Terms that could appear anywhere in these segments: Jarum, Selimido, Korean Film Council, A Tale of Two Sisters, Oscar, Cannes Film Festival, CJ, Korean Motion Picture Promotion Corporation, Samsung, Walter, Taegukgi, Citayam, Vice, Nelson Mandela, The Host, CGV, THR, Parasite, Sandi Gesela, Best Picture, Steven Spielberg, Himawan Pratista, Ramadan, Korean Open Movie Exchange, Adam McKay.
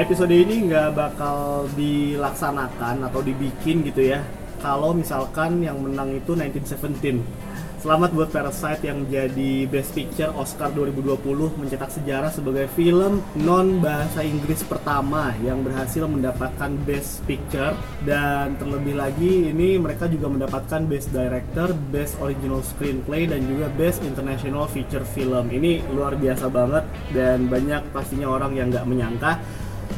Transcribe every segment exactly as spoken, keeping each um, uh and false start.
Episode ini nggak bakal dilaksanakan atau dibikin gitu ya kalau misalkan yang menang itu nineteen seventeen. Selamat buat Parasite yang jadi Best Picture Oscar dua ribu dua puluh, mencetak sejarah sebagai film non-bahasa Inggris pertama yang berhasil mendapatkan Best Picture. Dan terlebih lagi ini mereka juga mendapatkan Best Director, Best Original Screenplay, dan juga Best International Feature Film. Ini luar biasa banget dan banyak pastinya orang yang nggak menyangka.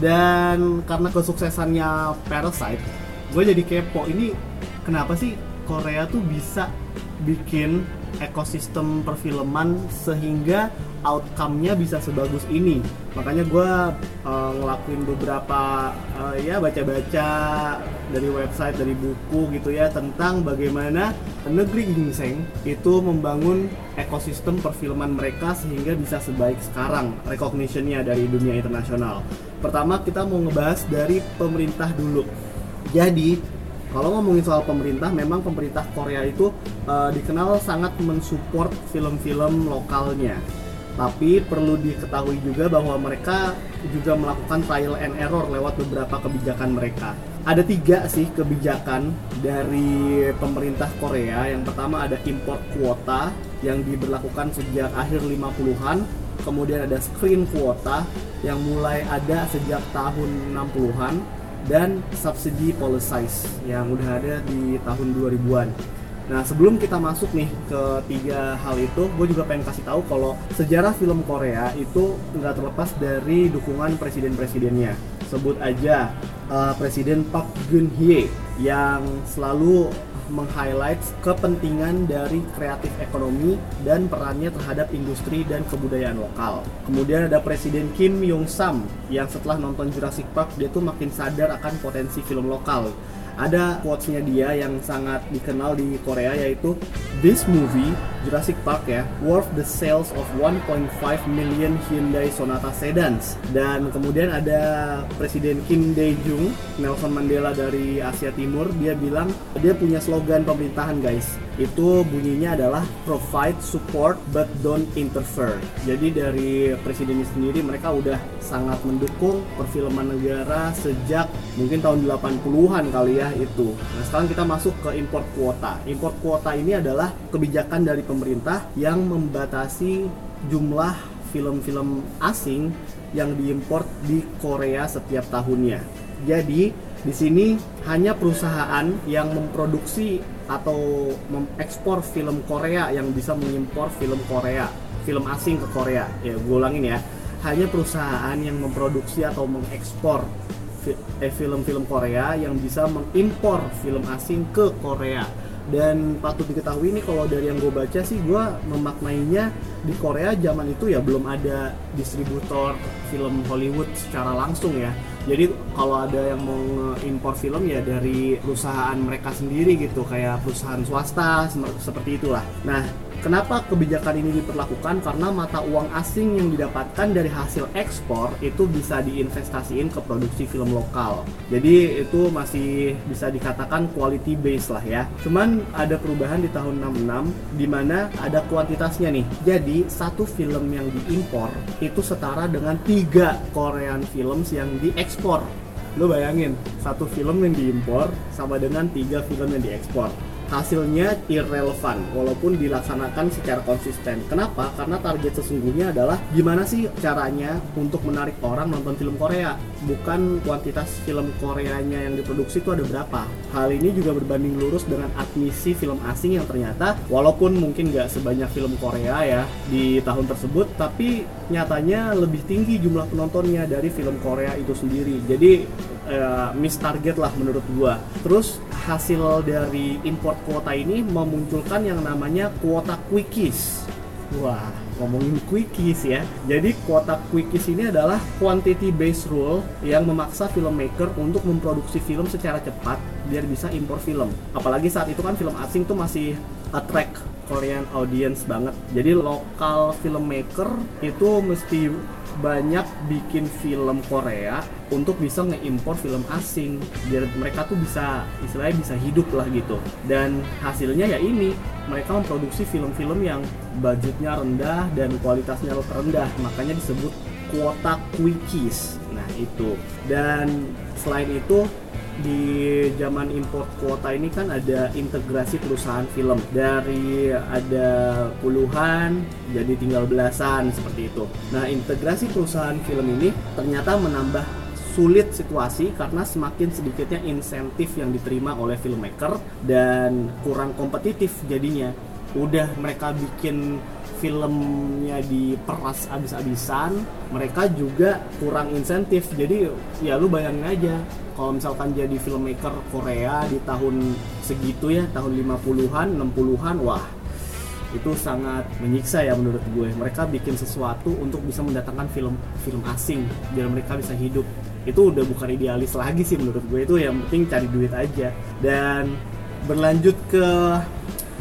Dan karena kesuksesannya Parasite, gue jadi kepo, ini kenapa sih Korea tuh bisa bikin ekosistem perfilman sehingga outcome-nya bisa sebagus ini. Makanya gue uh, ngelakuin beberapa uh, ya baca-baca dari website, dari buku gitu ya, tentang bagaimana negeri ginseng itu membangun ekosistem perfilman mereka sehingga bisa sebaik sekarang recognition-nya dari dunia internasional. Pertama kita mau ngebahas dari pemerintah dulu. Jadi kalau ngomongin soal pemerintah, memang pemerintah Korea itu uh, dikenal sangat mensupport film-film lokalnya. Tapi perlu diketahui juga bahwa mereka juga melakukan trial and error lewat beberapa kebijakan mereka. Ada tiga sih kebijakan dari pemerintah Korea. Yang pertama ada import kuota yang diberlakukan sejak akhir lima puluhan. Kemudian ada screen kuota yang mulai ada sejak tahun enam puluhan. Dan subsidi policies yang udah ada di tahun dua ribuan. Nah, sebelum kita masuk nih ke tiga hal itu, gue juga pengen kasih tahu kalau sejarah film Korea itu nggak terlepas dari dukungan presiden-presidennya. Sebut aja uh, Presiden Park Geun-hye yang selalu meng-highlight kepentingan dari kreatif ekonomi dan perannya terhadap industri dan kebudayaan lokal. Kemudian ada Presiden Kim Yong-sam yang setelah nonton Jurassic Park dia tuh makin sadar akan potensi film lokal. Ada quotes-nya dia yang sangat dikenal di Korea yaitu "This movie, Jurassic Park ya, worth the sales of one point five million Hyundai Sonata sedans." Dan kemudian ada Presiden Kim Dae-jung, Nelson Mandela dari Asia Timur, dia bilang dia punya slogan pemerintahan guys. Itu bunyinya adalah provide support but don't interfere. Jadi dari presidennya sendiri mereka udah sangat mendukung perfilman negara sejak mungkin tahun delapan puluhan kali ya itu. Nah, sekarang kita masuk ke import kuota. Import kuota ini adalah kebijakan dari pemerintah yang membatasi jumlah film-film asing yang diimport di Korea setiap tahunnya. Jadi di sini hanya perusahaan yang memproduksi atau mengekspor film Korea yang bisa mengimpor film Korea, film asing ke Korea. Ya, gue ulangin ya. Hanya perusahaan yang memproduksi atau mengekspor eh, film-film Korea yang bisa mengimpor film asing ke Korea. Dan patut diketahui nih kalau dari yang gue baca sih, gue memaknainya di Korea zaman itu ya belum ada distributor film Hollywood secara langsung ya. Jadi kalau ada yang mau nge-impor film ya dari perusahaan mereka sendiri gitu, kayak perusahaan swasta seperti itulah. Nah, kenapa kebijakan ini diperlakukan? Karena mata uang asing yang didapatkan dari hasil ekspor itu bisa diinvestasiin ke produksi film lokal. Jadi itu masih bisa dikatakan quality based lah ya. Cuman ada perubahan di tahun enam puluh enam di mana ada kuantitasnya nih. Jadi satu film yang diimpor itu setara dengan tiga Korean films yang diekspor. Lo bayangin, satu film yang diimpor sama dengan tiga film yang diekspor. Hasilnya irrelevant walaupun dilaksanakan secara konsisten. Kenapa? Karena target sesungguhnya adalah gimana sih caranya untuk menarik orang nonton film Korea, bukan kuantitas film Koreanya yang diproduksi itu ada berapa. Hal ini juga berbanding lurus dengan admisi film asing yang ternyata walaupun mungkin nggak sebanyak film Korea ya di tahun tersebut, tapi nyatanya lebih tinggi jumlah penontonnya dari film Korea itu sendiri. Jadi Uh, miss target lah menurut gua. Terus hasil dari import kuota ini memunculkan yang namanya kuota quickies. Wah, ngomongin quickies ya. Jadi kuota quickies ini adalah quantity based rule yang memaksa filmmaker untuk memproduksi film secara cepat biar bisa impor film. Apalagi saat itu kan film asing tuh masih attract Korean audience banget. Jadi lokal filmmaker itu mesti banyak bikin film Korea untuk bisa ngeimpor film asing biar mereka tuh bisa istilahnya bisa hidup lah gitu. Dan hasilnya ya ini, mereka memproduksi film-film yang budgetnya rendah dan kualitasnya rendah, makanya disebut kuota quickies. Nah itu. Dan selain itu di zaman import kuota ini kan ada integrasi perusahaan film, dari ada puluhan jadi tinggal belasan seperti itu. Nah integrasi perusahaan film ini ternyata menambah sulit situasi karena semakin sedikitnya insentif yang diterima oleh filmmaker dan kurang kompetitif jadinya. Udah mereka bikin filmnya diperas abis-abisan, mereka juga kurang insentif. Jadi ya lu bayangin aja kalau misalkan jadi filmmaker Korea di tahun segitu ya, tahun lima puluhan, enam puluhan, wah itu sangat menyiksa ya menurut gue. Mereka bikin sesuatu untuk bisa mendatangkan film-film asing biar mereka bisa hidup. Itu udah bukan idealis lagi sih menurut gue, itu yang penting cari duit aja. Dan berlanjut ke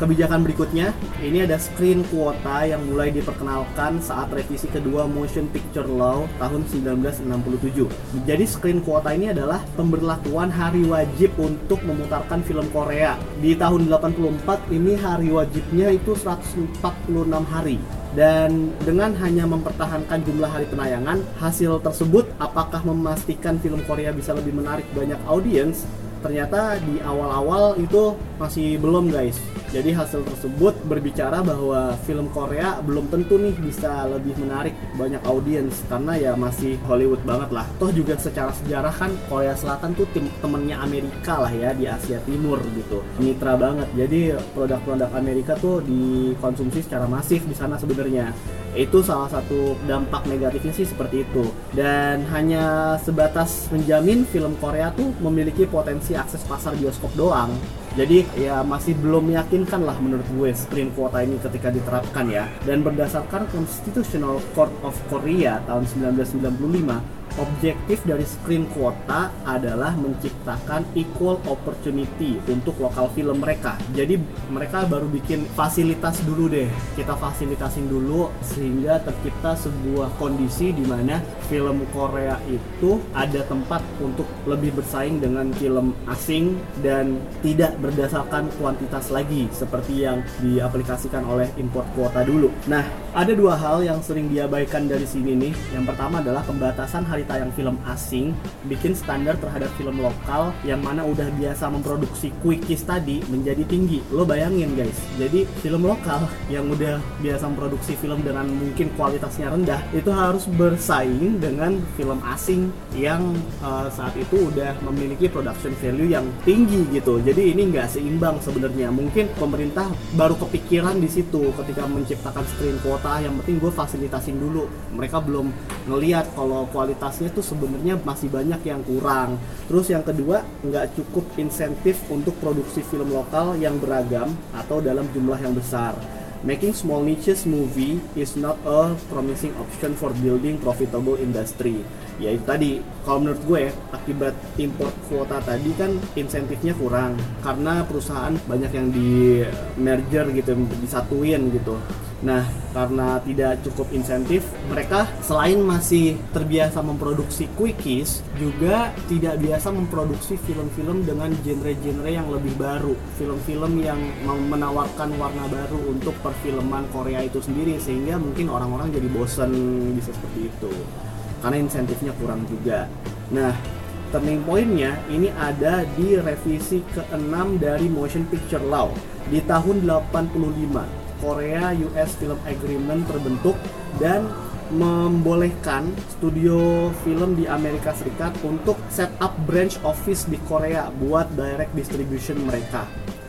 kebijakan berikutnya, ini ada screen kuota yang mulai diperkenalkan saat revisi kedua Motion Picture Law tahun sembilan belas enam puluh tujuh. Jadi screen kuota ini adalah pemberlakuan hari wajib untuk memutarkan film Korea. Di tahun delapan puluh empat ini hari wajibnya itu seratus empat puluh enam hari. Dan dengan hanya mempertahankan jumlah hari penayangan, hasil tersebut apakah memastikan film Korea bisa lebih menarik banyak audiens? Ternyata di awal-awal itu masih belum guys. Jadi hasil tersebut berbicara bahwa film Korea belum tentu nih bisa lebih menarik banyak audiens karena ya masih Hollywood banget lah. Toh juga secara sejarah kan Korea Selatan tuh tim temennya Amerika lah ya di Asia Timur gitu, mitra banget. Jadi produk-produk Amerika tuh dikonsumsi secara masif di sana sebenarnya. Itu salah satu dampak negatifnya sih seperti itu. Dan hanya sebatas menjamin film Korea tuh memiliki potensi akses pasar bioskop doang. Jadi ya masih belum meyakinkan lah menurut gue screen quota ini ketika diterapkan ya. Dan berdasarkan Constitutional Court of Korea tahun sembilan belas sembilan puluh lima, objektif dari screen quota adalah menciptakan equal opportunity untuk lokal film mereka. Jadi mereka baru bikin fasilitas dulu deh, kita fasilitasin dulu sehingga tercipta sebuah kondisi di mana film Korea itu ada tempat untuk lebih bersaing dengan film asing dan tidak berdasarkan kuantitas lagi seperti yang diaplikasikan oleh import kuota dulu. Nah, ada dua hal yang sering diabaikan dari sini nih. Yang pertama adalah pembatasan hari tayang film asing, bikin standar terhadap film lokal yang mana udah biasa memproduksi quickies tadi menjadi tinggi. Lo bayangin guys, jadi film lokal yang udah biasa memproduksi film dengan mungkin kualitasnya rendah itu harus bersaing dengan film asing yang uh, saat itu udah memiliki production value yang tinggi gitu. Jadi ini nggak seimbang sebenarnya. Mungkin pemerintah baru kepikiran di situ ketika menciptakan screen quota, yang penting gue fasilitasin dulu. Mereka belum ngelihat kalau kualitas kualitasnya tuh sebenarnya masih banyak yang kurang. Terus yang kedua, nggak cukup insentif untuk produksi film lokal yang beragam atau dalam jumlah yang besar. Making small niches movie is not a promising option for building profitable industry. Ya itu tadi, kalau menurut gue akibat import kuota tadi kan insentifnya kurang karena perusahaan banyak yang di merger gitu, disatuin gitu. Nah, karena tidak cukup insentif, mereka selain masih terbiasa memproduksi quickies, juga tidak biasa memproduksi film-film dengan genre-genre yang lebih baru, film-film yang menawarkan warna baru untuk perfilman Korea itu sendiri, sehingga mungkin orang-orang jadi bosen, bisa seperti itu karena insentifnya kurang juga. Nah, turning point-nya ini ada di revisi keenam dari Motion Picture Law di tahun delapan puluh lima. Korea-U S Film Agreement terbentuk dan membolehkan studio film di Amerika Serikat untuk set up branch office di Korea buat direct distribution mereka.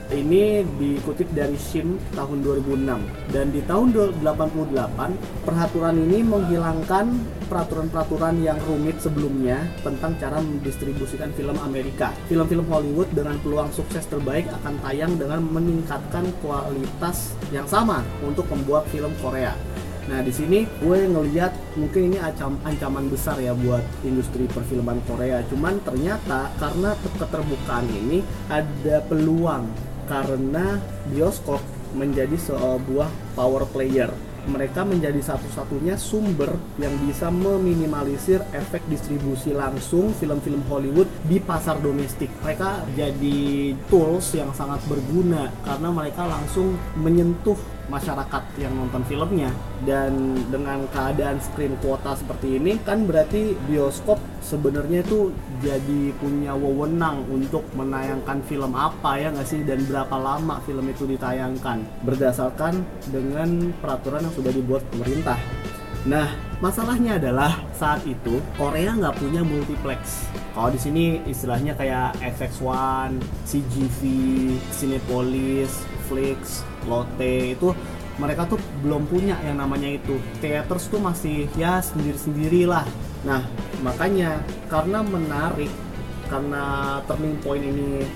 Ini dikutip dari S I M tahun dua ribu enam. Dan di tahun delapan puluh delapan, peraturan ini menghilangkan peraturan-peraturan yang rumit sebelumnya tentang cara mendistribusikan film Amerika. Film-film Hollywood dengan peluang sukses terbaik akan tayang dengan meningkatkan kualitas yang sama untuk membuat film Korea. Nah di sini gue ngelihat mungkin ini ancam, ancaman besar ya buat industri perfilman Korea. Cuman ternyata karena keterbukaan ini ada peluang karena bioskop menjadi sebuah power player mereka menjadi satu-satunya sumber yang bisa meminimalisir efek distribusi langsung film-film Hollywood di pasar domestik. Mereka jadi tools yang sangat berguna karena mereka langsung menyentuh masyarakat yang nonton filmnya. Dan dengan keadaan screen kuota seperti ini kan berarti bioskop sebenarnya itu jadi punya wewenang untuk menayangkan film apa, ya nggak sih, dan berapa lama film itu ditayangkan berdasarkan dengan peraturan yang sudah dibuat pemerintah. Nah, masalahnya adalah saat itu Korea nggak punya multiplex. Kalau di sini istilahnya kayak F X one, C G V, Cinepolis, Flix, Lotte, itu mereka tuh belum punya yang namanya itu. Theaters tuh masih ya sendiri-sendirilah. Nah, makanya karena menarik, karena turning point ini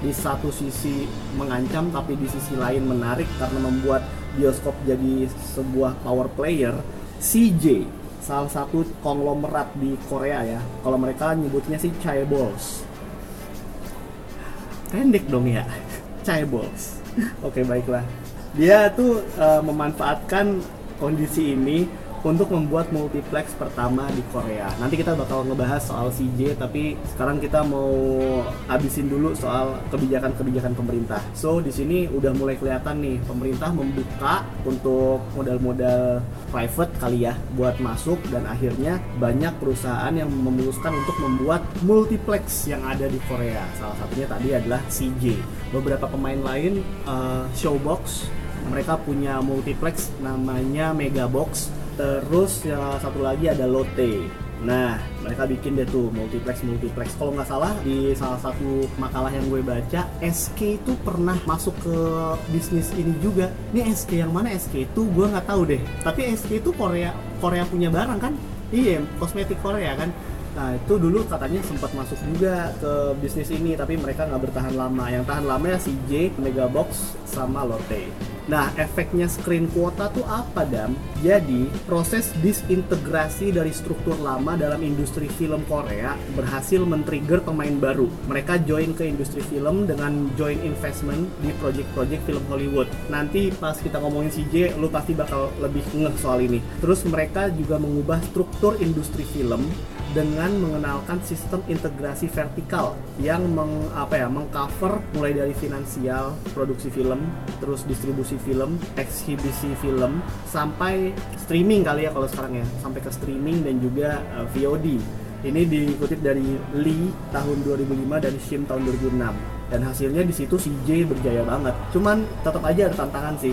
di satu sisi mengancam tapi di sisi lain menarik karena membuat bioskop jadi sebuah power player. C J, salah satu konglomerat di Korea ya, kalau mereka nyebutnya sih chaebolls, pendek dong ya, chaebolls. Oke, baiklah, dia tuh uh, memanfaatkan kondisi ini untuk membuat multiplex pertama di Korea. Nanti kita bakal ngebahas soal C J, tapi sekarang kita mau abisin dulu soal kebijakan-kebijakan pemerintah. So, di sini udah mulai kelihatan nih, pemerintah membuka untuk modal-modal private kali ya, buat masuk, dan akhirnya banyak perusahaan yang memutuskan untuk membuat multiplex yang ada di Korea. Salah satunya tadi adalah C J. Beberapa pemain lain, uh, Showbox, mereka punya multiplex namanya Megabox. Terus yang satu lagi ada Lotte. Nah, mereka bikin deh tuh multiplex-multiplex. Kalau nggak salah di salah satu makalah yang gue baca, S K itu pernah masuk ke bisnis ini juga. Ini S K yang mana? S K itu gue nggak tahu deh. Tapi S K itu Korea Korea punya barang kan? Iya, kosmetik Korea kan. Nah, itu dulu katanya sempat masuk juga ke bisnis ini, tapi mereka nggak bertahan lama. Yang tahan lama ya C J, Megabox, sama Lotte. Nah, efeknya screen kuota tuh apa, Dam? Jadi, proses disintegrasi dari struktur lama dalam industri film Korea berhasil men-trigger pemain baru. Mereka join ke industri film dengan joint investment di project-project film Hollywood. Nanti pas kita ngomongin C J, lu pasti bakal lebih ngeh soal ini. Terus mereka juga mengubah struktur industri film dengan mengenalkan sistem integrasi vertikal yang meng, apa ya, meng-cover mulai dari finansial, produksi film, terus distribusi film, eksibisi film, sampai streaming kali ya kalau sekarang ya, sampai ke streaming dan juga uh, V O D. Ini dikutip dari Lee tahun dua ribu lima dan Shim tahun dua ribu enam. Dan hasilnya di situ C J berjaya banget. Cuman tetap aja ada tantangan sih.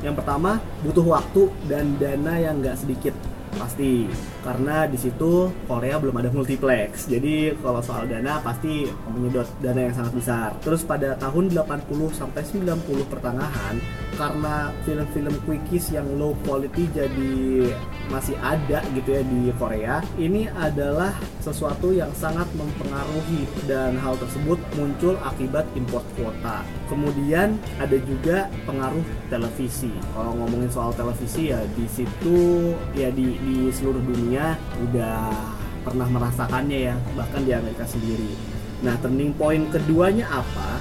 Yang pertama, butuh waktu dan dana yang nggak sedikit. Pasti, karena di situ Korea belum ada multiplex. Jadi kalau soal dana pasti menyedot dana yang sangat besar. Terus pada tahun delapan puluh sampai sembilan puluh pertengahan, karena film-film quickies yang low quality jadi masih ada gitu ya di Korea, ini adalah sesuatu yang sangat mempengaruhi, dan hal tersebut muncul akibat import kuota. Kemudian ada juga pengaruh televisi. Kalau ngomongin soal televisi ya di situ ya di di seluruh dunia udah pernah merasakannya ya, bahkan di Amerika sendiri. Nah, turning point keduanya apa?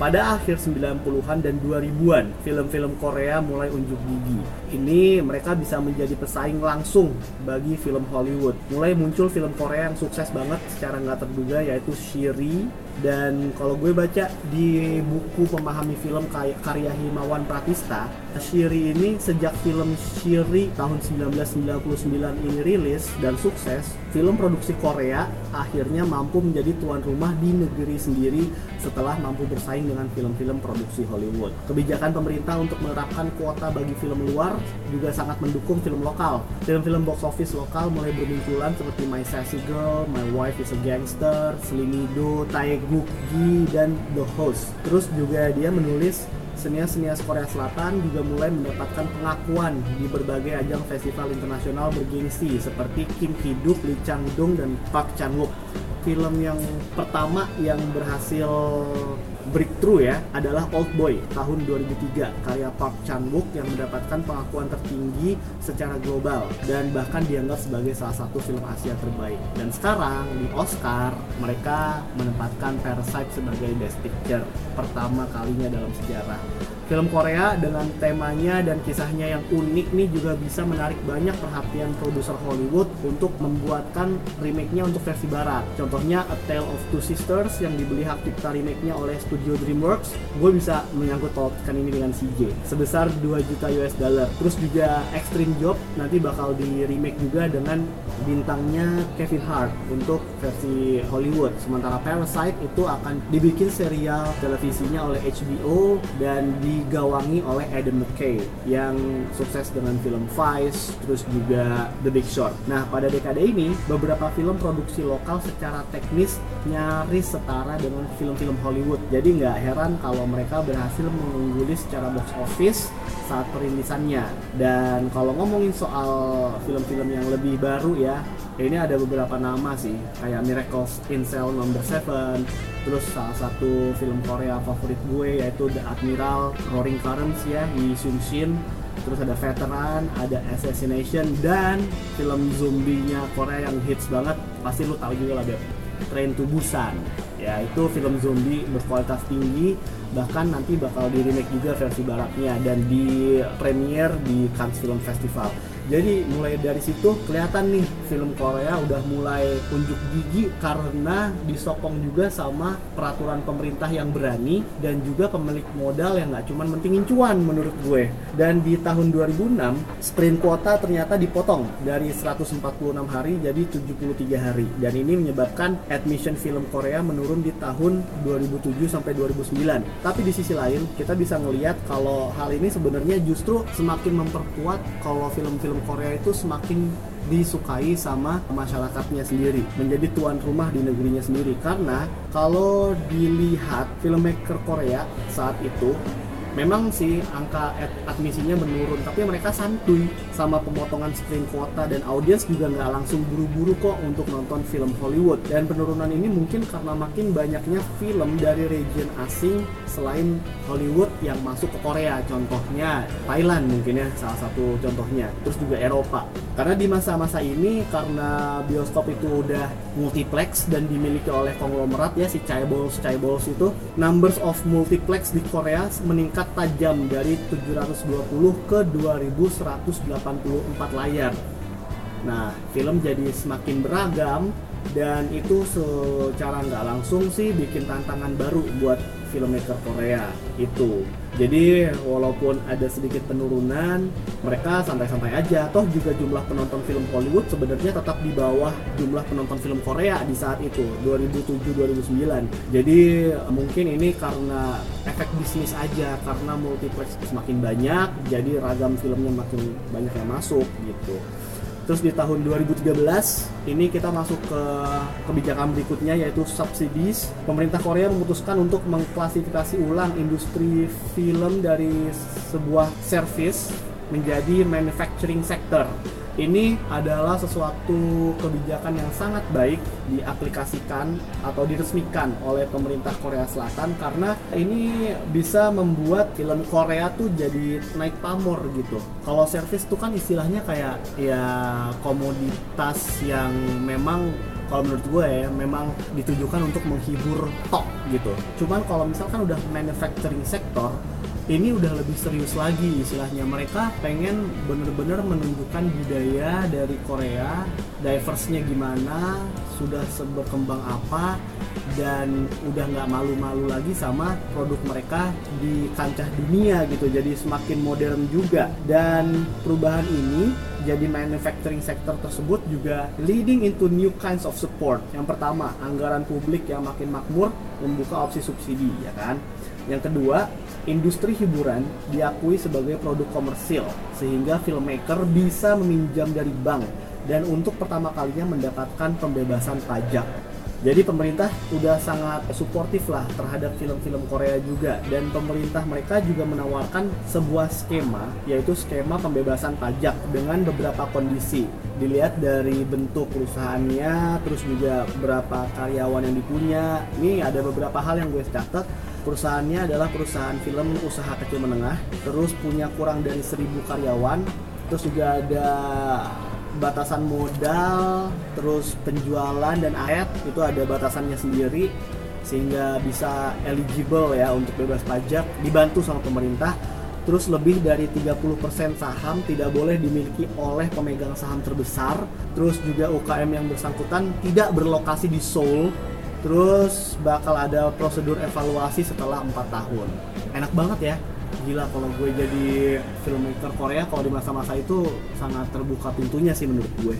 Pada akhir sembilan puluhan dan dua ribuan, film-film Korea mulai unjuk gigi. Ini mereka bisa menjadi pesaing langsung bagi film Hollywood. Mulai muncul film Korea yang sukses banget secara nggak terduga, yaitu Shiri. Dan kalau gue baca di buku Memahami Film karya Himawan Pratista, Shiri ini sejak film Shiri tahun seribu sembilan ratus sembilan puluh sembilan ini rilis dan sukses, film produksi Korea akhirnya mampu menjadi tuan rumah di negeri sendiri setelah mampu bersaing dengan film-film produksi Hollywood. Kebijakan pemerintah untuk menerapkan kuota bagi film luar juga sangat mendukung film lokal. Film-film box office lokal mulai bermunculan seperti My Sassy Girl, My Wife is a Gangster, Selimido, Taegukgi, dan The Host. Terus juga dia menulis senias-senias Korea Selatan juga mulai mendapatkan pengakuan di berbagai ajang festival internasional bergengsi seperti Kim Ki-duk, Lee Chang-dong, dan Park Chan-wook. Film yang pertama yang berhasil breakthrough ya adalah Old Boy tahun dua ribu tiga karya Park Chan-wook yang mendapatkan pengakuan tertinggi secara global dan bahkan dianggap sebagai salah satu film Asia terbaik. Dan sekarang di Oscar mereka menempatkan Parasite sebagai Best Picture pertama kalinya dalam sejarah. Film Korea dengan temanya dan kisahnya yang unik nih juga bisa menarik banyak perhatian produser Hollywood untuk membuatkan remake-nya untuk versi barat. Contohnya A Tale of Two Sisters yang dibeli hak cipta remake-nya oleh studio DreamWorks, gue bisa menyangkut pautkan ini dengan C J sebesar dua juta U S dollar. Terus juga Extreme Job nanti bakal di remake juga dengan bintangnya Kevin Hart untuk versi Hollywood. Sementara Parasite itu akan dibikin serial televisinya oleh H B O dan digawangi oleh Adam McKay yang sukses dengan film Vice, terus juga The Big Short. Nah, pada dekade ini beberapa film produksi lokal secara teknis nyaris setara dengan film-film Hollywood. Jadi nggak heran kalau mereka berhasil mengungguli secara box office saat perilisannya. Dan kalau ngomongin soal film-film yang lebih baru ya, ya ini ada beberapa nama sih, kayak Miracles in Cell number seven, terus salah satu film Korea favorit gue yaitu The Admiral, Roaring Currents ya, Lee Seung-shin. Terus ada Veteran, ada Assassination, dan film zombinya Korea yang hits banget, pasti lu tahu juga lah Beb, Train to Busan. Ya, itu film zombie berkualitas tinggi, bahkan nanti bakal di remake juga versi baratnya dan di premiere di Cannes Film Festival. Jadi mulai dari situ kelihatan nih film Korea udah mulai unjuk gigi karena disokong juga sama peraturan pemerintah yang berani dan juga pemilik modal yang gak cuman mentingin cuan menurut gue. Dan di tahun dua ribu enam, sprint kuota ternyata dipotong dari seratus empat puluh enam hari jadi tujuh puluh tiga hari. Dan ini menyebabkan admission film Korea menurun di tahun dua ribu tujuh sampai dua ribu sembilan. Tapi di sisi lain, kita bisa ngelihat kalau hal ini sebenarnya justru semakin memperkuat kalau film-film Korea itu semakin disukai sama masyarakatnya sendiri, menjadi tuan rumah di negerinya sendiri. Karena kalau dilihat filmmaker Korea saat itu, memang sih angka admisinya menurun, tapi mereka santuy sama pemotongan screen kuota dan audiens juga nggak langsung buru-buru kok untuk nonton film Hollywood. Dan penurunan ini mungkin karena makin banyaknya film dari region asing selain Hollywood yang masuk ke Korea, contohnya Thailand mungkin ya, salah satu contohnya, terus juga Eropa. Karena di masa-masa ini, karena bioskop itu udah multiplex dan dimiliki oleh konglomerat ya, si chaebols-chaebols itu, numbers of multiplex di Korea meningkat tajam dari tujuh ratus dua puluh ke dua ribu seratus delapan puluh empat layar. Nah, film jadi semakin beragam dan itu secara nggak langsung sih bikin tantangan baru buat filmmaker Korea itu. Jadi walaupun ada sedikit penurunan, mereka santai-santai aja. Toh juga jumlah penonton film Hollywood sebenarnya tetap di bawah jumlah penonton film Korea di saat itu, dua ribu tujuh sampai dua ribu sembilan. Jadi mungkin ini karena efek bisnis aja, karena multiplex semakin banyak, jadi ragam filmnya makin banyak yang masuk gitu. Terus di tahun dua ribu tiga belas, ini kita masuk ke kebijakan berikutnya yaitu subsidies. Pemerintah Korea memutuskan untuk mengklasifikasi ulang industri film dari sebuah service menjadi manufacturing sector. Ini adalah sesuatu kebijakan yang sangat baik diaplikasikan atau diresmikan oleh pemerintah Korea Selatan karena ini bisa membuat film Korea tuh jadi naik pamor gitu. Kalau servis tuh kan istilahnya kayak ya komoditas yang memang kalau menurut gue ya memang ditujukan untuk menghibur tok gitu. Cuman kalau misalkan udah manufacturing sector, ini udah lebih serius lagi istilahnya. Mereka pengen bener-bener menunjukkan budaya dari Korea, diverse-nya gimana, sudah berkembang apa, dan udah nggak malu-malu lagi sama produk mereka di kancah dunia gitu. Jadi semakin modern juga. Dan perubahan ini jadi manufacturing sector tersebut juga leading into new kinds of support. Yang pertama, anggaran publik yang makin makmur membuka opsi subsidi, ya kan? Yang kedua, industri hiburan diakui sebagai produk komersil sehingga filmmaker bisa meminjam dari bank dan untuk pertama kalinya mendapatkan pembebasan pajak. Jadi pemerintah udah sangat suportif lah terhadap film-film Korea juga, dan pemerintah mereka juga menawarkan sebuah skema yaitu skema pembebasan pajak dengan beberapa kondisi. Dilihat dari bentuk perusahaannya, terus juga berapa karyawan yang dipunya. Ini ada beberapa hal yang gue catat. Perusahaannya adalah perusahaan film usaha kecil menengah, terus punya kurang dari seribu karyawan, terus juga ada batasan modal, terus penjualan dan aset itu ada batasannya sendiri. sehingga bisa eligible ya untuk bebas pajak, dibantu sama pemerintah. Terus lebih dari tiga puluh persen saham tidak boleh dimiliki oleh pemegang saham terbesar. Terus juga U K M yang bersangkutan tidak berlokasi di Seoul. Terus bakal ada prosedur evaluasi setelah empat tahun. Enak banget ya. Gila, kalau gue jadi filmmaker Korea kalau di masa-masa itu sangat terbuka pintunya sih menurut gue.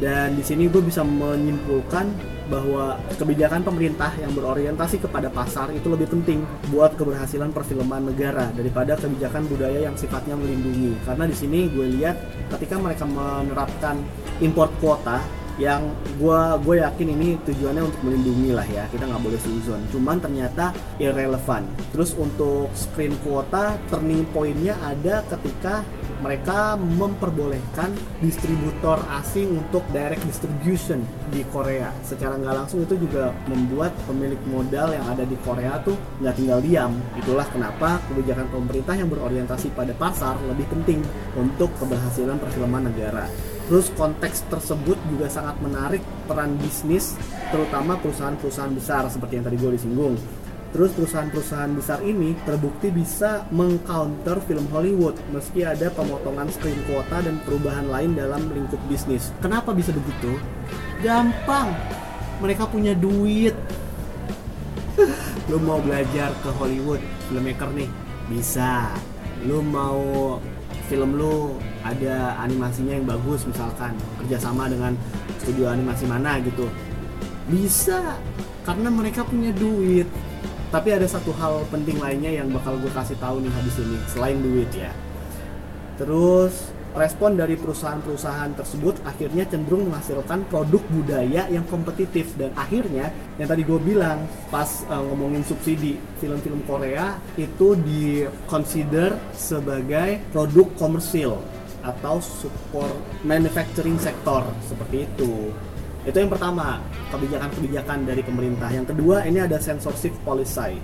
Dan di sini gue bisa menyimpulkan bahwa kebijakan pemerintah yang berorientasi kepada pasar itu lebih penting buat keberhasilan perfilman negara daripada kebijakan budaya yang sifatnya melindungi. Karena di sini gue lihat ketika mereka menerapkan import kuota yang gue gue yakin ini tujuannya untuk melindungi lah ya, kita nggak boleh suzon, cuman ternyata irrelevant. Terus untuk screen kuota, turning pointnya ada ketika mereka memperbolehkan distributor asing untuk direct distribution di Korea. Secara nggak langsung itu juga membuat pemilik modal yang ada di Korea tuh nggak tinggal diam. Itulah kenapa kebijakan pemerintah yang berorientasi pada pasar lebih penting untuk keberhasilan perfilman negara. Terus konteks tersebut juga sangat menarik peran bisnis, terutama perusahaan-perusahaan besar seperti yang tadi gue disinggung. Terus perusahaan-perusahaan besar ini terbukti bisa meng-counter film Hollywood meski ada pemotongan screen kuota dan perubahan lain dalam lingkup bisnis. Kenapa bisa begitu? Gampang. Mereka punya duit. Lu mau belajar ke Hollywood, filmmaker nih? Bisa. Lu mau film lu ada animasinya yang bagus misalkan, kerjasama dengan studio animasi mana gitu? Bisa. Karena mereka punya duit. Tapi ada satu hal penting lainnya yang bakal gue kasih tahu nih habis ini, selain duit ya. Terus respon dari perusahaan-perusahaan tersebut akhirnya cenderung menghasilkan produk budaya yang kompetitif. Dan akhirnya yang tadi gue bilang pas uh, ngomongin subsidi, film-film Korea itu di consider sebagai produk komersil atau support manufacturing sector, seperti itu. Itu yang pertama, kebijakan-kebijakan dari pemerintah. Yang kedua, ini ada censorship policy.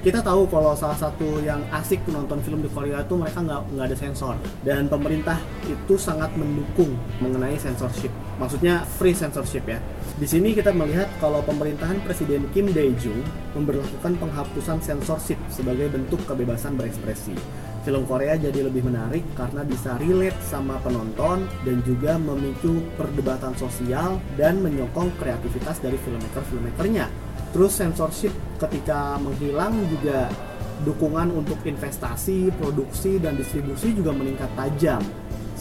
Kita tahu kalau salah satu yang asik menonton film di Korea itu mereka nggak nggak ada sensor, dan pemerintah itu sangat mendukung mengenai censorship, maksudnya free censorship ya. Di sini kita melihat kalau pemerintahan Presiden Kim Dae-jung memberlakukan penghapusan censorship sebagai bentuk kebebasan berekspresi. Film Korea jadi lebih menarik karena bisa relate sama penonton dan juga memicu perdebatan sosial dan menyokong kreativitas dari filmmaker-filmmakernya. Terus censorship ketika menghilang juga dukungan untuk investasi, produksi, dan distribusi juga meningkat tajam.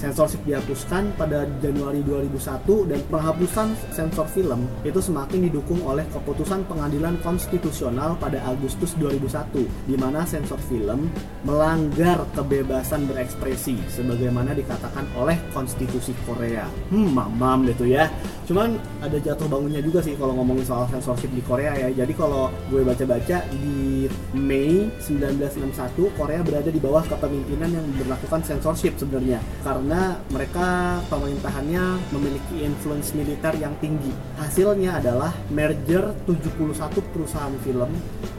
Censorship dihapuskan pada Januari dua ribu satu dan penghapusan sensor film itu semakin didukung oleh keputusan Pengadilan Konstitusional pada Agustus dua ribu satu, di mana sensor film melanggar kebebasan berekspresi sebagaimana dikatakan oleh konstitusi Korea. Hmm, mamam gitu ya. Cuman ada jatuh bangunnya juga sih kalau ngomongin soal censorship di Korea ya. Jadi kalau gue baca-baca di Mei sembilan belas enam puluh satu Korea berada di bawah kepemimpinan yang berlakukan censorship sebenarnya, karena Karena mereka pemerintahannya memiliki influence militer yang tinggi. Hasilnya adalah merger tujuh puluh satu perusahaan film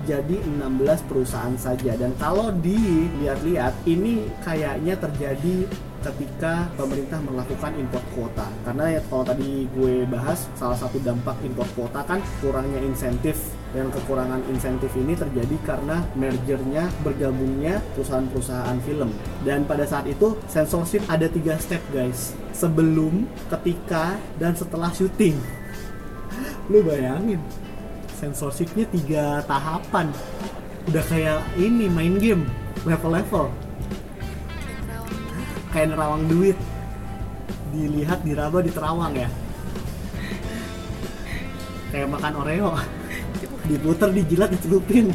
jadi enam belas perusahaan saja. Dan kalau dilihat-lihat ini kayaknya terjadi ketika pemerintah melakukan import kuota, karena ya kalau tadi gue bahas salah satu dampak import kuota kan kurangnya insentif, dan kekurangan insentif ini terjadi karena mergernya, bergabungnya perusahaan-perusahaan film. Dan pada saat itu censorship ada tiga step guys, sebelum, ketika, dan setelah syuting. Lu bayangin censorshipnya tiga tahapan, udah kayak ini main game, level-level kayak nerawang duit, dilihat diraba diterawang ya, kayak makan Oreo diputer, dijilat, dicelupin.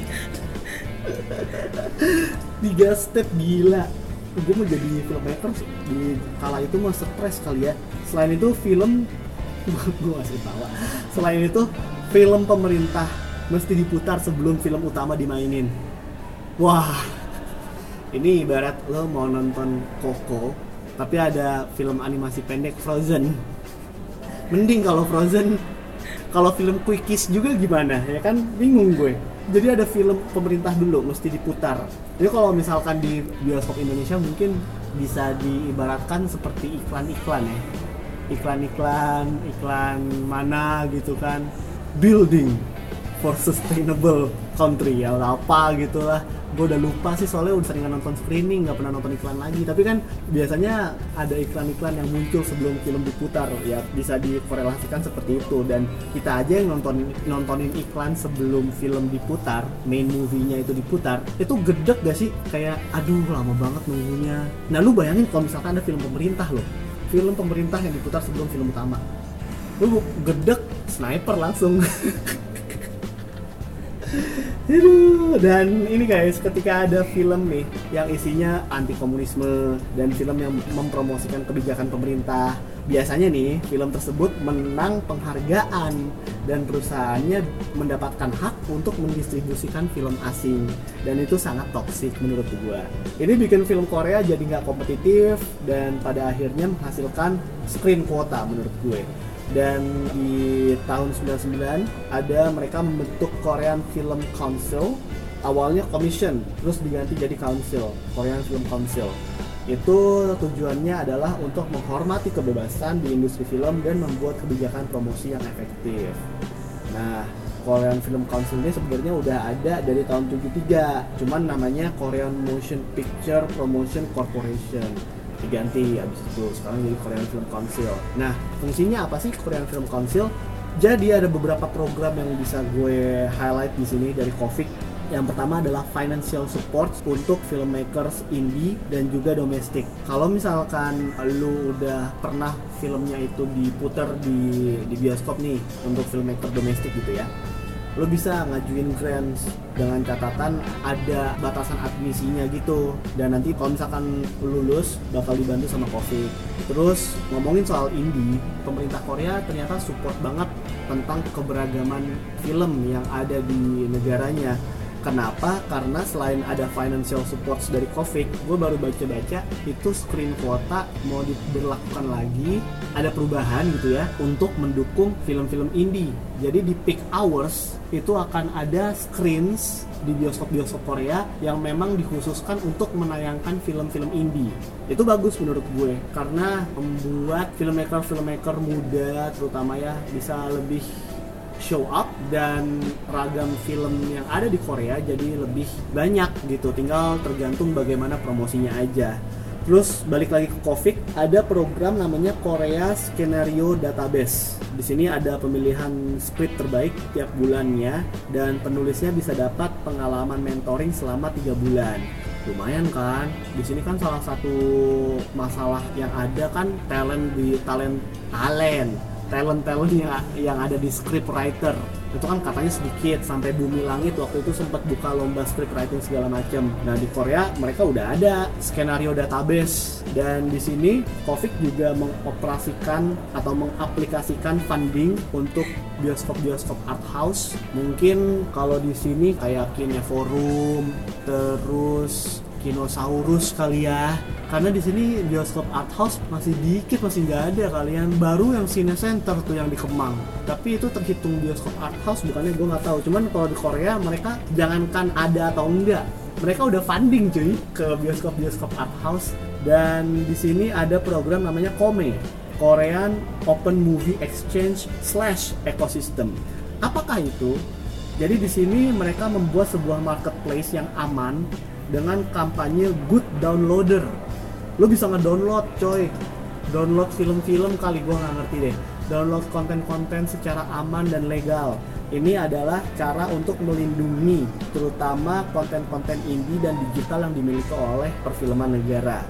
Tiga step, gila. Gue mau jadi filmmaker di kala itu mah stres kali ya. Selain itu film gue masih tawa. Selain itu film pemerintah mesti diputar sebelum film utama dimainin. Wah, ini ibarat lo mau nonton Coco tapi ada film animasi pendek Frozen. Mending kalau Frozen. Kalau film Quickies juga gimana ya kan, bingung gue. Jadi ada film pemerintah dulu mesti diputar. Jadi kalau misalkan di bioskop Indonesia mungkin bisa diibaratkan seperti iklan-iklan ya, iklan-iklan iklan mana gitu kan, building for sustainable country ya apa gitulah. Gue udah lupa sih soalnya udah sering nonton screening, nggak pernah nonton iklan lagi. Tapi kan biasanya ada iklan-iklan yang muncul sebelum film diputar ya, bisa dikorelasikan seperti itu. Dan kita aja yang nonton nontonin iklan sebelum film diputar, main movie-nya itu diputar, itu gedeg gak sih? Kayak aduh lama banget nunggunya. Nah lu bayangin kalau misalkan ada film pemerintah loh, film pemerintah yang diputar sebelum film utama, lu gedeg sniper langsung. Aduh, dan ini guys, ketika ada film nih yang isinya anti komunisme dan film yang mempromosikan kebijakan pemerintah, biasanya nih film tersebut menang penghargaan dan perusahaannya mendapatkan hak untuk mendistribusikan film asing, dan itu sangat toksik menurut gua. Ini bikin film Korea jadi nggak kompetitif dan pada akhirnya menghasilkan screen quota menurut gue. Dan di tahun sembilan puluh sembilan ada mereka membentuk Korean Film Council, awalnya Commission terus diganti jadi Council, Korean Film Council. Itu tujuannya adalah untuk menghormati kebebasan di industri film dan membuat kebijakan promosi yang efektif. Nah, Korean Film Council ini sebenarnya udah ada dari tahun tujuh puluh tiga, cuman namanya Korean Motion Picture Promotion Corporation diganti abis itu, sekarang jadi Korean Film Council. Nah, fungsinya apa sih Korean Film Council? Jadi ada beberapa program yang bisa gue highlight di sini dari Kovic. Yang pertama adalah financial support untuk filmmakers indie dan juga domestik. Kalau misalkan lu udah pernah filmnya itu diputer di di bioskop nih untuk filmmaker domestik gitu ya, lo bisa ngajuin grants dengan catatan ada batasan admisinya gitu, dan nanti kalau misalkan lulus bakal dibantu sama Kovic. Terus ngomongin soal indie, pemerintah Korea ternyata support banget tentang keberagaman film yang ada di negaranya. Kenapa? Karena selain ada financial support dari Kovic, gue baru baca-baca itu screen quota mau diberlakukan lagi, ada perubahan gitu ya untuk mendukung film-film indie. Jadi di peak hours itu akan ada screens di bioskop-bioskop Korea yang memang dikhususkan untuk menayangkan film-film indie. Itu bagus menurut gue karena membuat filmmaker-filmmaker muda terutama ya bisa lebih show up, dan ragam film yang ada di Korea jadi lebih banyak gitu, tinggal tergantung bagaimana promosinya aja. Terus balik lagi ke Kovic, ada program namanya Korea Skenario Database. Di sini ada pemilihan script terbaik tiap bulannya dan penulisnya bisa dapat pengalaman mentoring selama tiga bulan. Lumayan kan? Di sini kan salah satu masalah yang ada kan talent di talent talent talent-talent yang, yang ada di scriptwriter itu kan katanya sedikit, sampai bumi langit waktu itu sempat buka lomba scriptwriting segala macam. Nah di Korea mereka udah ada skenario database, dan di sini Kovic juga mengoperasikan atau mengaplikasikan funding untuk bioskop-bioskop art house. Mungkin kalau di sini kayak Kineforum, terus Dinosaurus kali ya, karena di sini bioskop art house masih dikit, masih nggak ada kalian. Baru yang Cine Center tuh yang di Kemang, tapi itu terhitung bioskop art house bukannya, gue nggak tahu. Cuman kalau di Korea mereka jangankan ada atau enggak, mereka udah funding cuy ke bioskop-bioskop art house. Dan di sini ada program namanya Kome, Korean Open Movie Exchange slash Ecosystem. Apakah itu? Jadi di sini mereka membuat sebuah marketplace yang aman dengan kampanye Good Downloader. Lo bisa ngedownload coy, download film-film kali, gue gak ngerti deh, download konten-konten secara aman dan legal. Ini adalah cara untuk melindungi terutama konten-konten indie dan digital yang dimiliki oleh perfilman negara.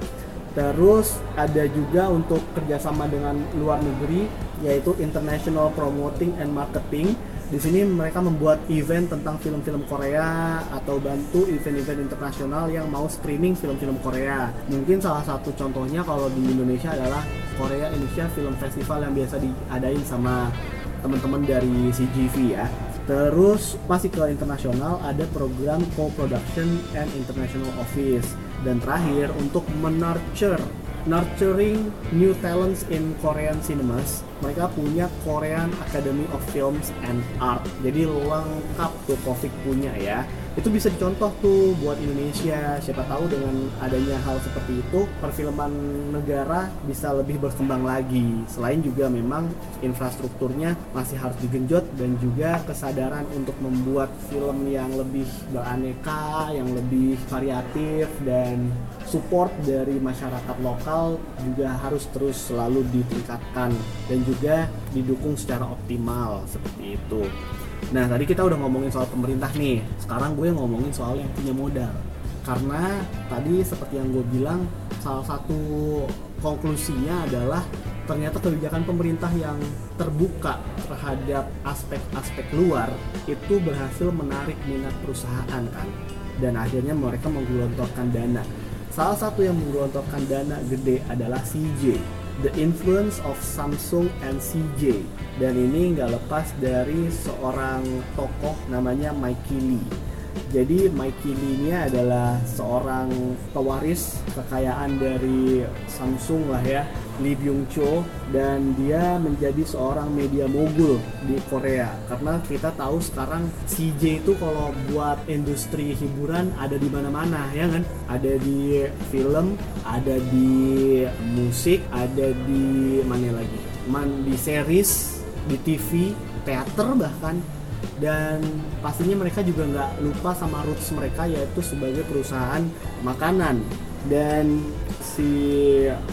Terus ada juga untuk kerjasama dengan luar negeri, yaitu International Promoting and Marketing. Di sini mereka membuat event tentang film-film Korea atau bantu event-event internasional yang mau screening film-film Korea. Mungkin salah satu contohnya kalau di Indonesia adalah Korea Indonesia Film Festival yang biasa diadain sama teman-teman dari C G V ya. Terus masih ke internasional ada program Co-Production and International Office. Dan terakhir untuk menurture nurturing new talents in Korean cinemas. Mereka punya Korean Academy of Films and Art. Jadi lengkap tuh Kovic punya ya. Itu bisa dicontoh tuh buat Indonesia. Siapa tahu dengan adanya hal seperti itu, perfilman negara bisa lebih berkembang lagi. Selain juga memang infrastrukturnya masih harus digenjot, dan juga kesadaran untuk membuat film yang lebih beraneka, yang lebih variatif, dan support dari masyarakat lokal juga harus terus selalu ditingkatkan dan juga didukung secara optimal seperti itu. Nah, tadi kita udah ngomongin soal pemerintah nih. Sekarang gue ngomongin soal yang punya modal. Karena tadi seperti yang gue bilang, salah satu konklusinya adalah ternyata kebijakan pemerintah yang terbuka terhadap aspek-aspek luar itu berhasil menarik minat perusahaan kan. Dan akhirnya mereka menggelontorkan dana. Salah satu yang menggelontorkan dana gede adalah C J, The Influence of Samsung and C J. Dan ini nggak lepas dari seorang tokoh namanya Mikey Lee. Jadi Mikey Lee ini adalah seorang pewaris kekayaan dari Samsung lah ya, Lee Byung-chul, dan dia menjadi seorang media mogul di Korea. Karena kita tahu sekarang C J itu kalau buat industri hiburan ada di mana-mana ya kan? Ada di film, ada di musik, ada di mana lagi? Man, di series, di T V, teater bahkan. Dan pastinya mereka juga nggak lupa sama roots mereka, yaitu sebagai perusahaan makanan. Dan si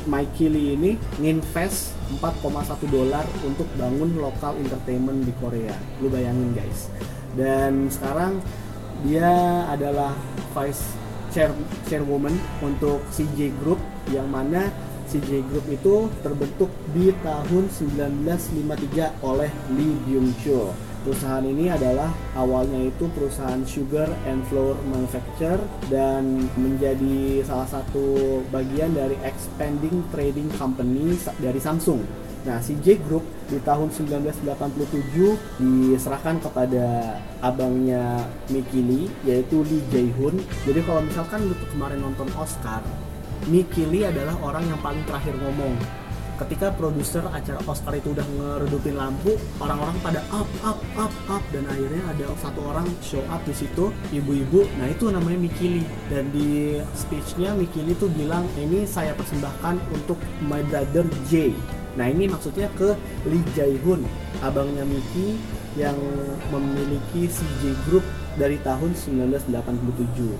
Mikey Lee ini nginvest empat koma satu dolar untuk bangun lokal entertainment di Korea. Lu bayangin guys. Dan sekarang dia adalah Vice Chair, Chairwoman untuk C J Group, yang mana C J Group itu terbentuk di tahun sembilan belas lima puluh tiga oleh Lee Byung-chul. Perusahaan ini adalah awalnya itu perusahaan sugar and flour manufacturer, dan menjadi salah satu bagian dari expanding trading company dari Samsung. Nah, C J Group di tahun sembilan belas delapan puluh tujuh diserahkan kepada abangnya Mikey Lee, yaitu Lee Jae-hoon. Jadi kalau misalkan lu kemarin nonton Oscar, Mikey Lee adalah orang yang paling terakhir ngomong. Ketika produser acara Oscar itu udah ngeredupin lampu, orang-orang pada up, up, up, up, dan akhirnya ada satu orang show up di situ, ibu-ibu. Nah, itu namanya Mikey Lee. Dan di speech-nya Mikey Lee tuh bilang, ini saya persembahkan untuk my brother Jay. Nah, ini maksudnya ke Lee Jae-hoon, abangnya Mikey yang memiliki C J Group dari tahun sembilan belas delapan puluh tujuh.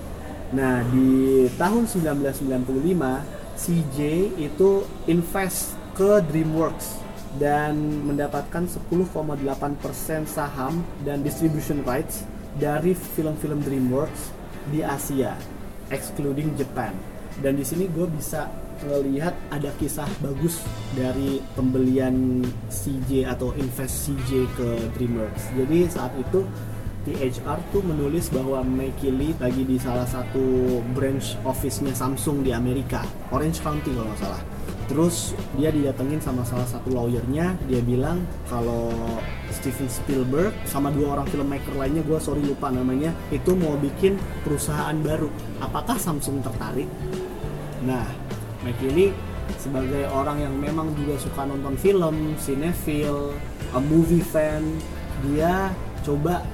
Nah, di tahun sembilan belas sembilan puluh lima C J itu invest ke DreamWorks dan mendapatkan sepuluh koma delapan persen saham dan distribution rights dari film-film DreamWorks di Asia, excluding Japan. Dan di sini gue bisa ngelihat ada kisah bagus dari pembelian C J atau invest C J ke DreamWorks. Jadi saat itu T H R tuh menulis bahwa Mikey Lee lagi di salah satu branch office-nya Samsung di Amerika, Orange County kalau nggak salah. Terus dia didatengin sama salah satu lawyer-nya, dia bilang kalau Steven Spielberg sama dua orang filmmaker lainnya, gue sorry lupa namanya, itu mau bikin perusahaan baru. Apakah Samsung tertarik? Nah, Mikey Lee sebagai orang yang memang juga suka nonton film, cinephile, a movie fan, dia coba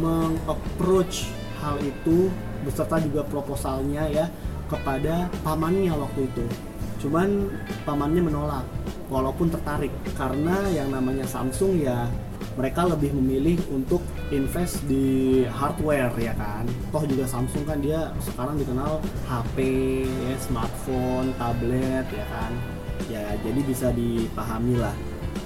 meng-approach hal itu beserta juga proposalnya ya kepada pamannya waktu itu. Cuman pamannya menolak walaupun tertarik, karena yang namanya Samsung ya mereka lebih memilih untuk invest di hardware ya kan. Toh juga Samsung kan dia sekarang dikenal H P, ya, smartphone, tablet ya kan. Ya jadi bisa dipahami lah.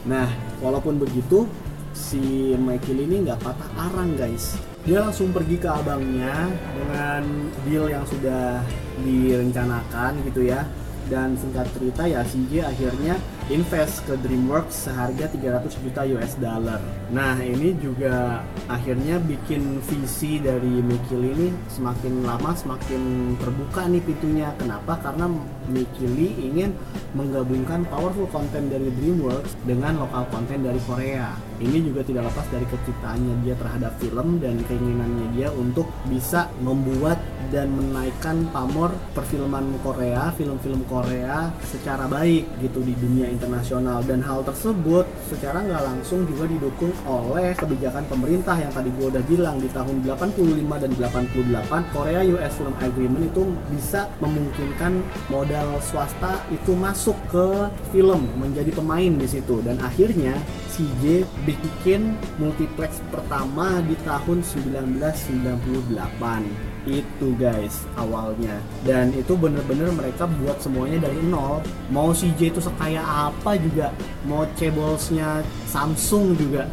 Nah walaupun begitu, si Mikey ini nggak patah arang guys. Dia langsung pergi ke abangnya dengan deal yang sudah direncanakan gitu ya. Dan singkat cerita ya, C J akhirnya invest ke DreamWorks seharga tiga ratus juta U S dollar. Nah, ini juga akhirnya bikin visi dari Mikey Lee ini semakin lama semakin terbuka nih pintunya. Kenapa? Karena Mikey Lee ingin menggabungkan powerful content dari DreamWorks dengan lokal content dari Korea. Ini juga tidak lepas dari kecintaannya dia terhadap film dan keinginannya dia untuk bisa membuat dan menaikkan pamor perfilman Korea, film-film Korea secara baik gitu di dunia internasional. Dan hal tersebut secara nggak langsung juga didukung oleh kebijakan pemerintah yang tadi gue udah bilang di tahun delapan puluh lima dan delapan puluh delapan, Korea-U S Film Agreement itu bisa memungkinkan modal swasta itu masuk ke film menjadi pemain di situ. Dan akhirnya C J bikin multiplex pertama di tahun sembilan belas sembilan puluh delapan. Itu guys awalnya, dan itu bener-bener mereka buat semuanya dari nol. Mau C J itu sekaya apa juga, mau cebolsnya Samsung juga,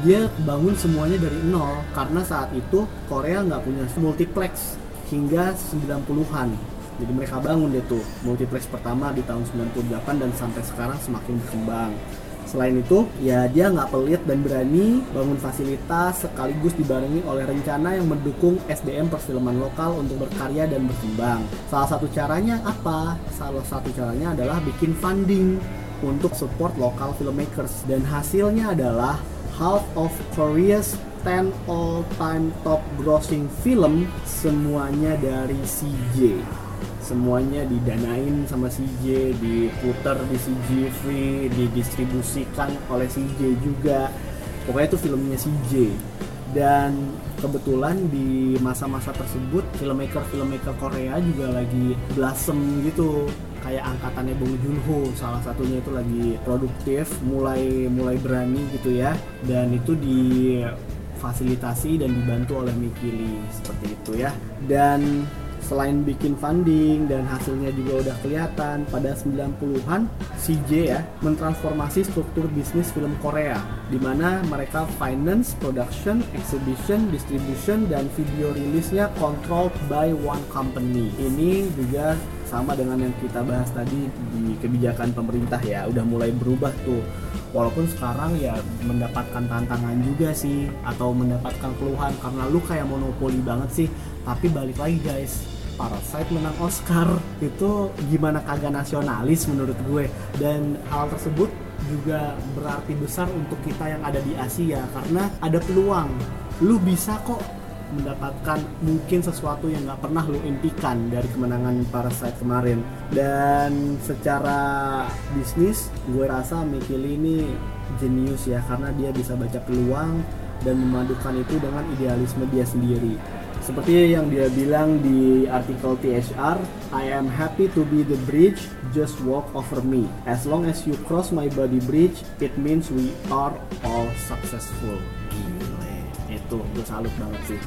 dia bangun semuanya dari nol karena saat itu Korea nggak punya multiplex hingga sembilan puluhan. Jadi mereka bangun deh tuh multiplex pertama di tahun sembilan puluh delapan dan sampai sekarang semakin berkembang. Selain itu, ya dia nggak pelit dan berani bangun fasilitas sekaligus dibarengi oleh rencana yang mendukung S D M perfilman lokal untuk berkarya dan berkembang. Salah satu caranya apa? Salah satu caranya adalah bikin funding untuk support lokal filmmakers. Dan hasilnya adalah half of Korea's ten all-time top grossing film semuanya dari C J. Semuanya didanain sama C J, diputar di C G V, didistribusikan oleh C J juga. Pokoknya itu filmnya C J. Dan kebetulan di masa-masa tersebut filmmaker-filmmaker Korea juga lagi blossom gitu. Kayak angkatannya Bong Joon-ho salah satunya itu lagi produktif, mulai mulai berani gitu ya. Dan itu di fasilitasi dan dibantu oleh Mikey Lee seperti itu ya. Dan selain bikin funding dan hasilnya juga udah kelihatan, pada sembilan puluhan C J ya mentransformasi struktur bisnis film Korea, di mana mereka finance, production, exhibition, distribution, dan video rilisnya controlled by one company. Ini juga sama dengan yang kita bahas tadi di kebijakan pemerintah ya, udah mulai berubah tuh. Walaupun sekarang ya mendapatkan tantangan juga sih, atau mendapatkan keluhan karena lu kayak monopoli banget sih. Tapi balik lagi guys, Parasite menang Oscar, itu gimana kagak nasionalis menurut gue. Dan hal tersebut juga berarti besar untuk kita yang ada di Asia, karena ada peluang, lu bisa kok mendapatkan mungkin sesuatu yang gak pernah lu impikan dari kemenangan Parasite kemarin. Dan secara bisnis gue rasa Mikey Lee ini jenius ya, karena dia bisa baca peluang dan memadukan itu dengan idealisme dia sendiri. Seperti yang dia bilang di artikel T H R, I am happy to be the bridge, just walk over me. As long as you cross my body bridge, it means we are all successful. Gile, itu gue salut banget sih.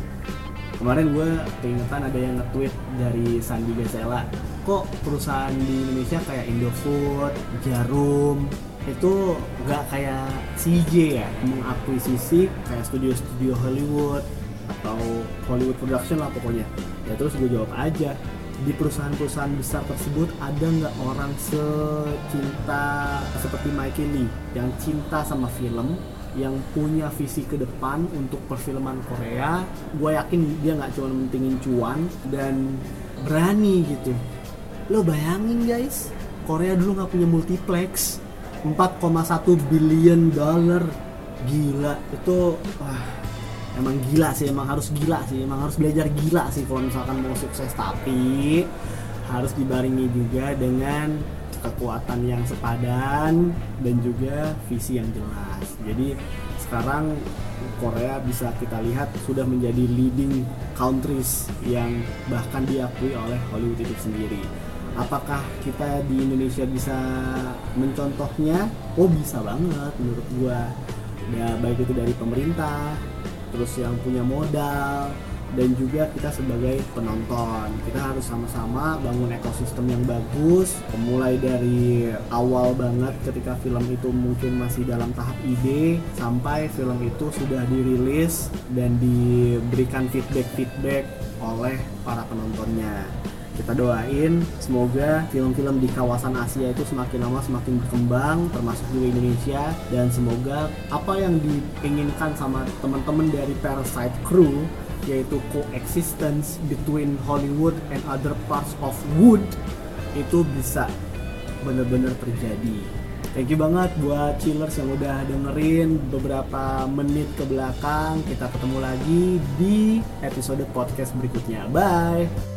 Kemarin gue keingetan ada yang nge-tweet dari Sandi Gesela, kok perusahaan di Indonesia kayak Indofood, Jarum, itu gak kayak C J ya, mengakuisisi kayak studio-studio Hollywood atau Hollywood production lah pokoknya. Ya terus gue jawab aja, di perusahaan-perusahaan besar tersebut ada nggak orang secinta seperti Mikey Lee yang cinta sama film, yang punya visi ke depan untuk perfilman Korea. Gue yakin dia nggak cuma mentingin cuan dan berani gitu. Lo bayangin guys, Korea dulu nggak punya multiplex, empat koma satu billion dollar. Gila, itu wah, emang gila sih, emang harus gila sih, emang harus belajar gila sih kalau misalkan mau sukses. Tapi harus dibarengi juga dengan kekuatan yang sepadan dan juga visi yang jelas. Jadi sekarang Korea bisa kita lihat sudah menjadi leading countries yang bahkan diakui oleh Hollywood itu sendiri. Apakah kita di Indonesia bisa mencontohnya? Oh bisa banget menurut gua ya, baik itu dari pemerintah, terus yang punya modal, dan juga kita sebagai penonton. Kita harus sama-sama bangun ekosistem yang bagus, mulai dari awal banget ketika film itu mungkin masih dalam tahap ide sampai film itu sudah dirilis dan diberikan feedback-feedback oleh para penontonnya. Kita doain semoga film-film di kawasan Asia itu semakin lama semakin berkembang, termasuk juga Indonesia, dan semoga apa yang diinginkan sama teman-teman dari Parasite Crew, yaitu coexistence between Hollywood and other parts of wood, itu bisa benar-benar terjadi. Thank you banget buat chillers yang udah dengerin beberapa menit ke belakang. Kita ketemu lagi di episode podcast berikutnya. Bye!